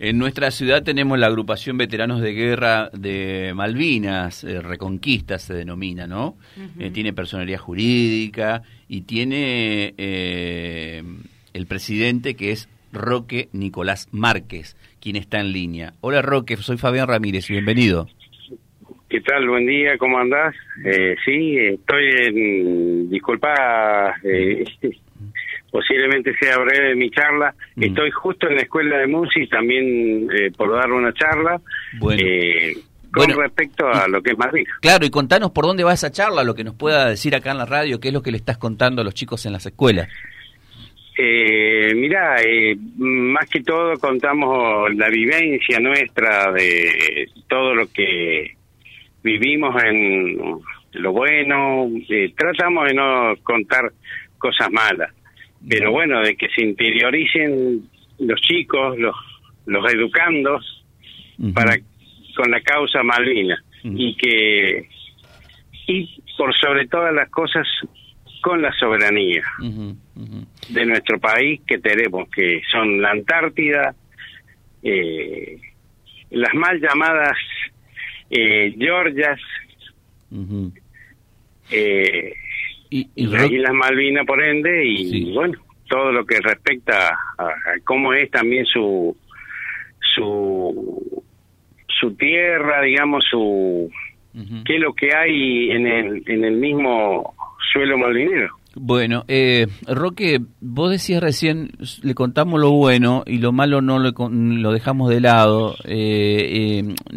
En nuestra ciudad tenemos la agrupación Veteranos de Guerra de Malvinas, Reconquista se denomina, ¿no? Uh-huh. Tiene personalidad jurídica y tiene el presidente, que es Roque Nicolás Márquez, quien está en línea. Hola Roque, soy Fabián Ramírez, bienvenido. ¿Qué tal? Buen día, ¿cómo andás? Sí, estoy en... Disculpa... posiblemente sea breve mi charla, estoy justo en la escuela de Muzi también por dar una charla con respecto a lo que es Malvinas. Claro, y contanos por dónde va esa charla, lo que nos pueda decir acá en la radio, qué es lo que le estás contando a los chicos en las escuelas. Mirá, más que todo contamos la vivencia nuestra de todo lo que vivimos en lo bueno, tratamos de no contar cosas malas. Pero bueno, de que se interioricen los chicos, los educandos, uh-huh, para con la causa Malvinas, uh-huh, y por sobre todas las cosas con la soberanía, uh-huh, uh-huh, de nuestro país que tenemos, que son la Antártida, las mal llamadas Georgias, uh-huh, y las Malvinas, por ende, y sí, bueno, todo lo que respecta a cómo es también su tierra, digamos, uh-huh, qué es lo que hay en el mismo suelo malvinero. Bueno, Roque, vos decías recién, le contamos lo bueno y lo malo no lo dejamos de lado.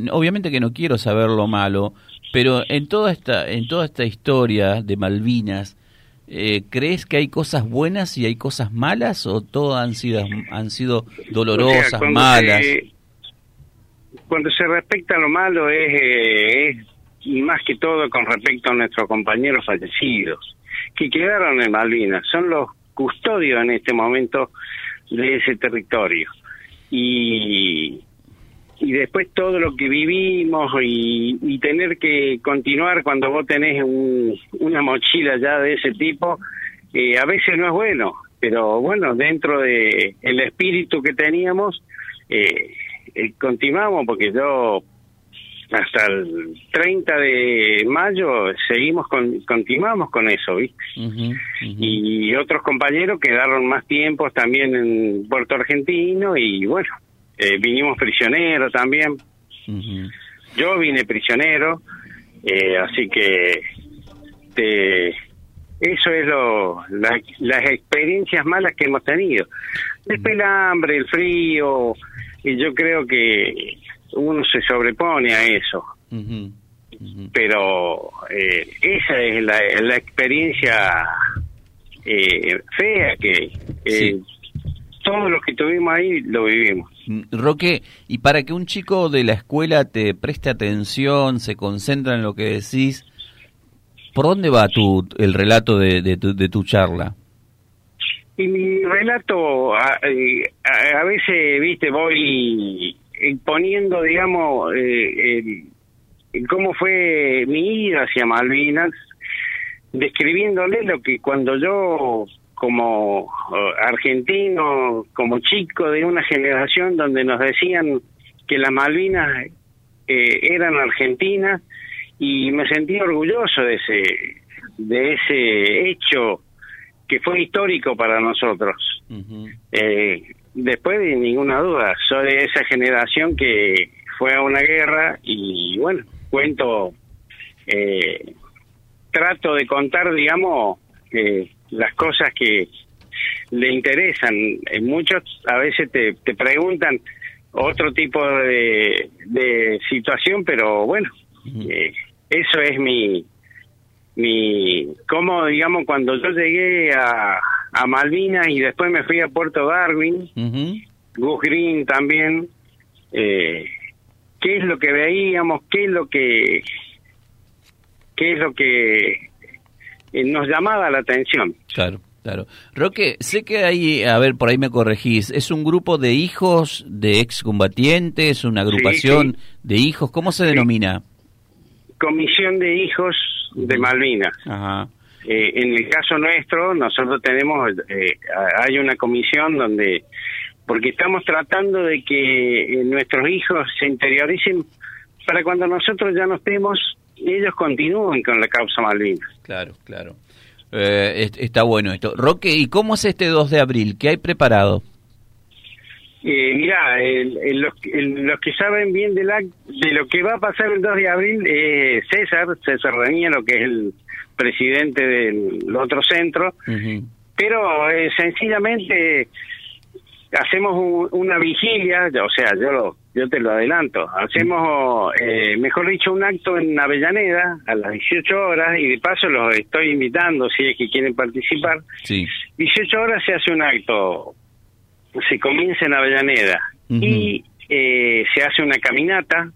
Obviamente que no quiero saber lo malo, pero en toda esta historia de Malvinas, ¿crees que hay cosas buenas y hay cosas malas, o todas han sido dolorosas, o sea, malas? Cuando se respecta a lo malo es más que todo con respecto a nuestros compañeros fallecidos que quedaron en Malvinas, son los custodios en este momento de ese territorio, y después todo lo que vivimos y tener que continuar cuando vos tenés una mochila ya de ese tipo, a veces no es bueno, pero bueno, dentro de el espíritu que teníamos, continuamos, porque yo hasta el 30 de mayo continuamos con eso, ¿viste? Uh-huh, uh-huh. Y otros compañeros quedaron más tiempos también en Puerto Argentino, y bueno, vinimos prisioneros también. Uh-huh. Yo vine prisionero, así que eso es las experiencias malas que hemos tenido. Después el hambre, el frío, y yo creo que uno se sobrepone a eso. Uh-huh. Uh-huh. Pero esa es la experiencia fea que... sí. Todos los que tuvimos ahí lo vivimos. Roque, y para que un chico de la escuela te preste atención, se concentra en lo que decís, ¿por dónde va el relato de tu charla? Y mi relato, a veces, viste, voy poniendo, digamos, cómo fue mi ida hacia Malvinas, describiéndole lo que cuando yo... como argentino, como chico de una generación donde nos decían que las Malvinas eran argentinas, y me sentí orgulloso de ese hecho que fue histórico para nosotros. Uh-huh. Después, de ninguna duda, soy de esa generación que fue a una guerra, y bueno, trato de contar, digamos, las cosas que le interesan. Muchos a veces te preguntan otro tipo de situación, pero bueno, uh-huh, eso es mi cómo, digamos, cuando yo llegué a Malvinas, y después me fui a Puerto Darwin, uh-huh, Goose Green también, qué es lo que veíamos, qué es lo que nos llamaba la atención. Claro. Roque, sé que ahí, a ver, por ahí me corregís, ¿es un grupo de hijos de excombatientes, una agrupación de hijos? ¿Cómo se denomina? Comisión de Hijos de Malvinas. Ajá. En el caso nuestro, nosotros tenemos, hay una comisión donde porque estamos tratando de que nuestros hijos se interioricen para cuando nosotros ya no estemos, ellos continúen con la causa Malvinas. Claro, claro. Está bueno esto. Roque, ¿y cómo es este 2 de abril? ¿Qué hay preparado? Mirá, los que saben bien de lo que va a pasar el 2 de abril es César Ramírez, lo que es el presidente del otro centro, pero sencillamente hacemos una vigilia, o sea, yo te lo adelanto, hacemos, mejor dicho, un acto en Avellaneda a las 18 horas, y de paso los estoy invitando, si es que quieren participar. Sí. 18 horas se hace un acto, se comienza en Avellaneda, y se hace una caminata,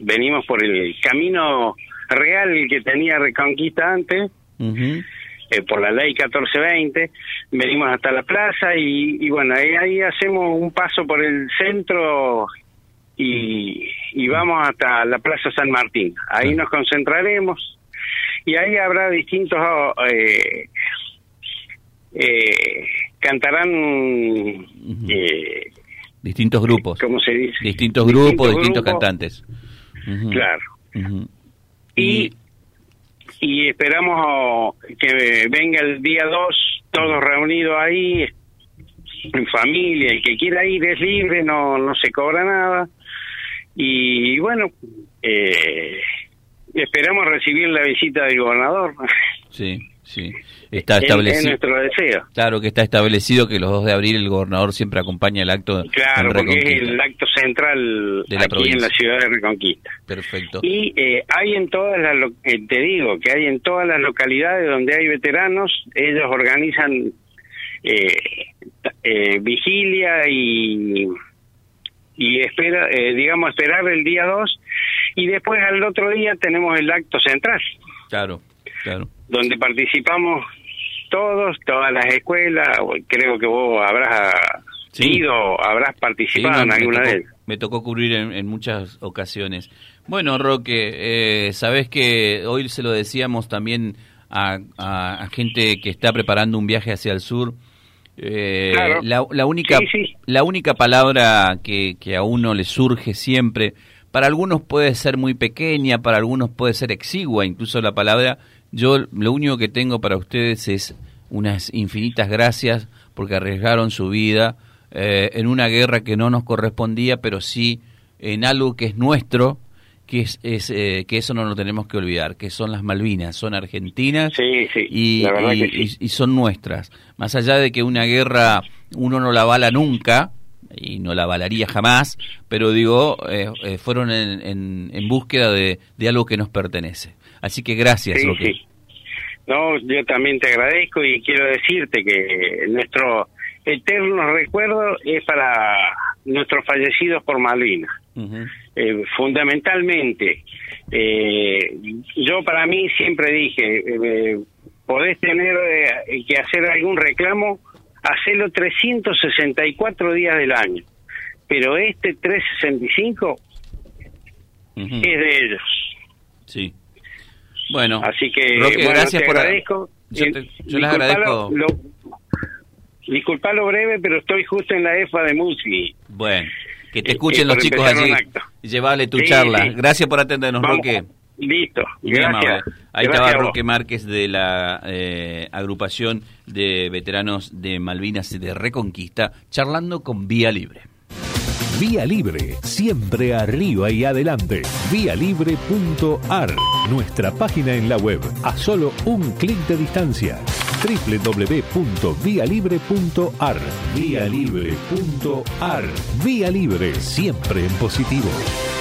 venimos por el camino real que tenía Reconquista antes, por la ley 1420, venimos hasta la plaza y bueno, ahí hacemos un paso por el centro y vamos hasta la Plaza San Martín. Ahí nos concentraremos y ahí habrá distintos... cantarán... distintos grupos. ¿Cómo se dice? Distintos grupos, cantantes. Claro. Y esperamos que venga el día 2, todos reunidos ahí, en familia. El que quiera ir es libre, no se cobra nada. Y bueno, esperamos recibir la visita del gobernador. Sí, sí. Está establecido. Es nuestro deseo. Claro que está establecido que los 2 de abril el gobernador siempre acompaña el acto. Claro, porque es el acto central de aquí provincia, en la ciudad de Reconquista. Perfecto. Y hay en todas las, te digo, que hay en todas las localidades donde hay veteranos, ellos organizan vigilia y espera, digamos, esperar el día 2 y después al otro día tenemos el acto central. Claro, claro. Donde participamos todas las escuelas, creo que vos habrás ido, habrás participado en alguna de ellas. Me tocó cubrir en muchas ocasiones. Bueno, Roque, sabés que hoy se lo decíamos también a gente que está preparando un viaje hacia el sur. Claro. La única palabra que a uno le surge siempre, para algunos puede ser muy pequeña, para algunos puede ser exigua, incluso la palabra... Yo lo único que tengo para ustedes es unas infinitas gracias porque arriesgaron su vida en una guerra que no nos correspondía, pero sí en algo que es nuestro, que es que eso no lo tenemos que olvidar, que son las Malvinas, son argentinas, y son nuestras. Más allá de que una guerra uno no la avala nunca y no la avalaría jamás, pero digo, fueron en búsqueda de algo que nos pertenece. Así que gracias, Roque. Sí. No, yo también te agradezco y quiero decirte que nuestro eterno recuerdo es para nuestros fallecidos por Malvinas. Fundamentalmente, yo para mí siempre dije, podés tener que hacer algún reclamo, hacelo 364 días del año, pero este 365 es de ellos. Sí. Bueno, así que Roque, bueno, gracias por agradezco. Yo les agradezco. Disculpa lo breve, pero estoy justo en la EFA de Muzi. Bueno, que te escuchen los chicos allí. Llévale tu charla. Sí. Gracias por atendernos, vamos, Roque. Listo, gracias. Ahí estaba Roque Márquez de la agrupación de veteranos de Malvinas y de Reconquista, charlando con Vía Libre. Vía Libre, siempre arriba y adelante. vialibre.ar, nuestra página en la web, a solo un clic de distancia. www.vialibre.ar. vialibre.ar. Vía Libre, siempre en positivo.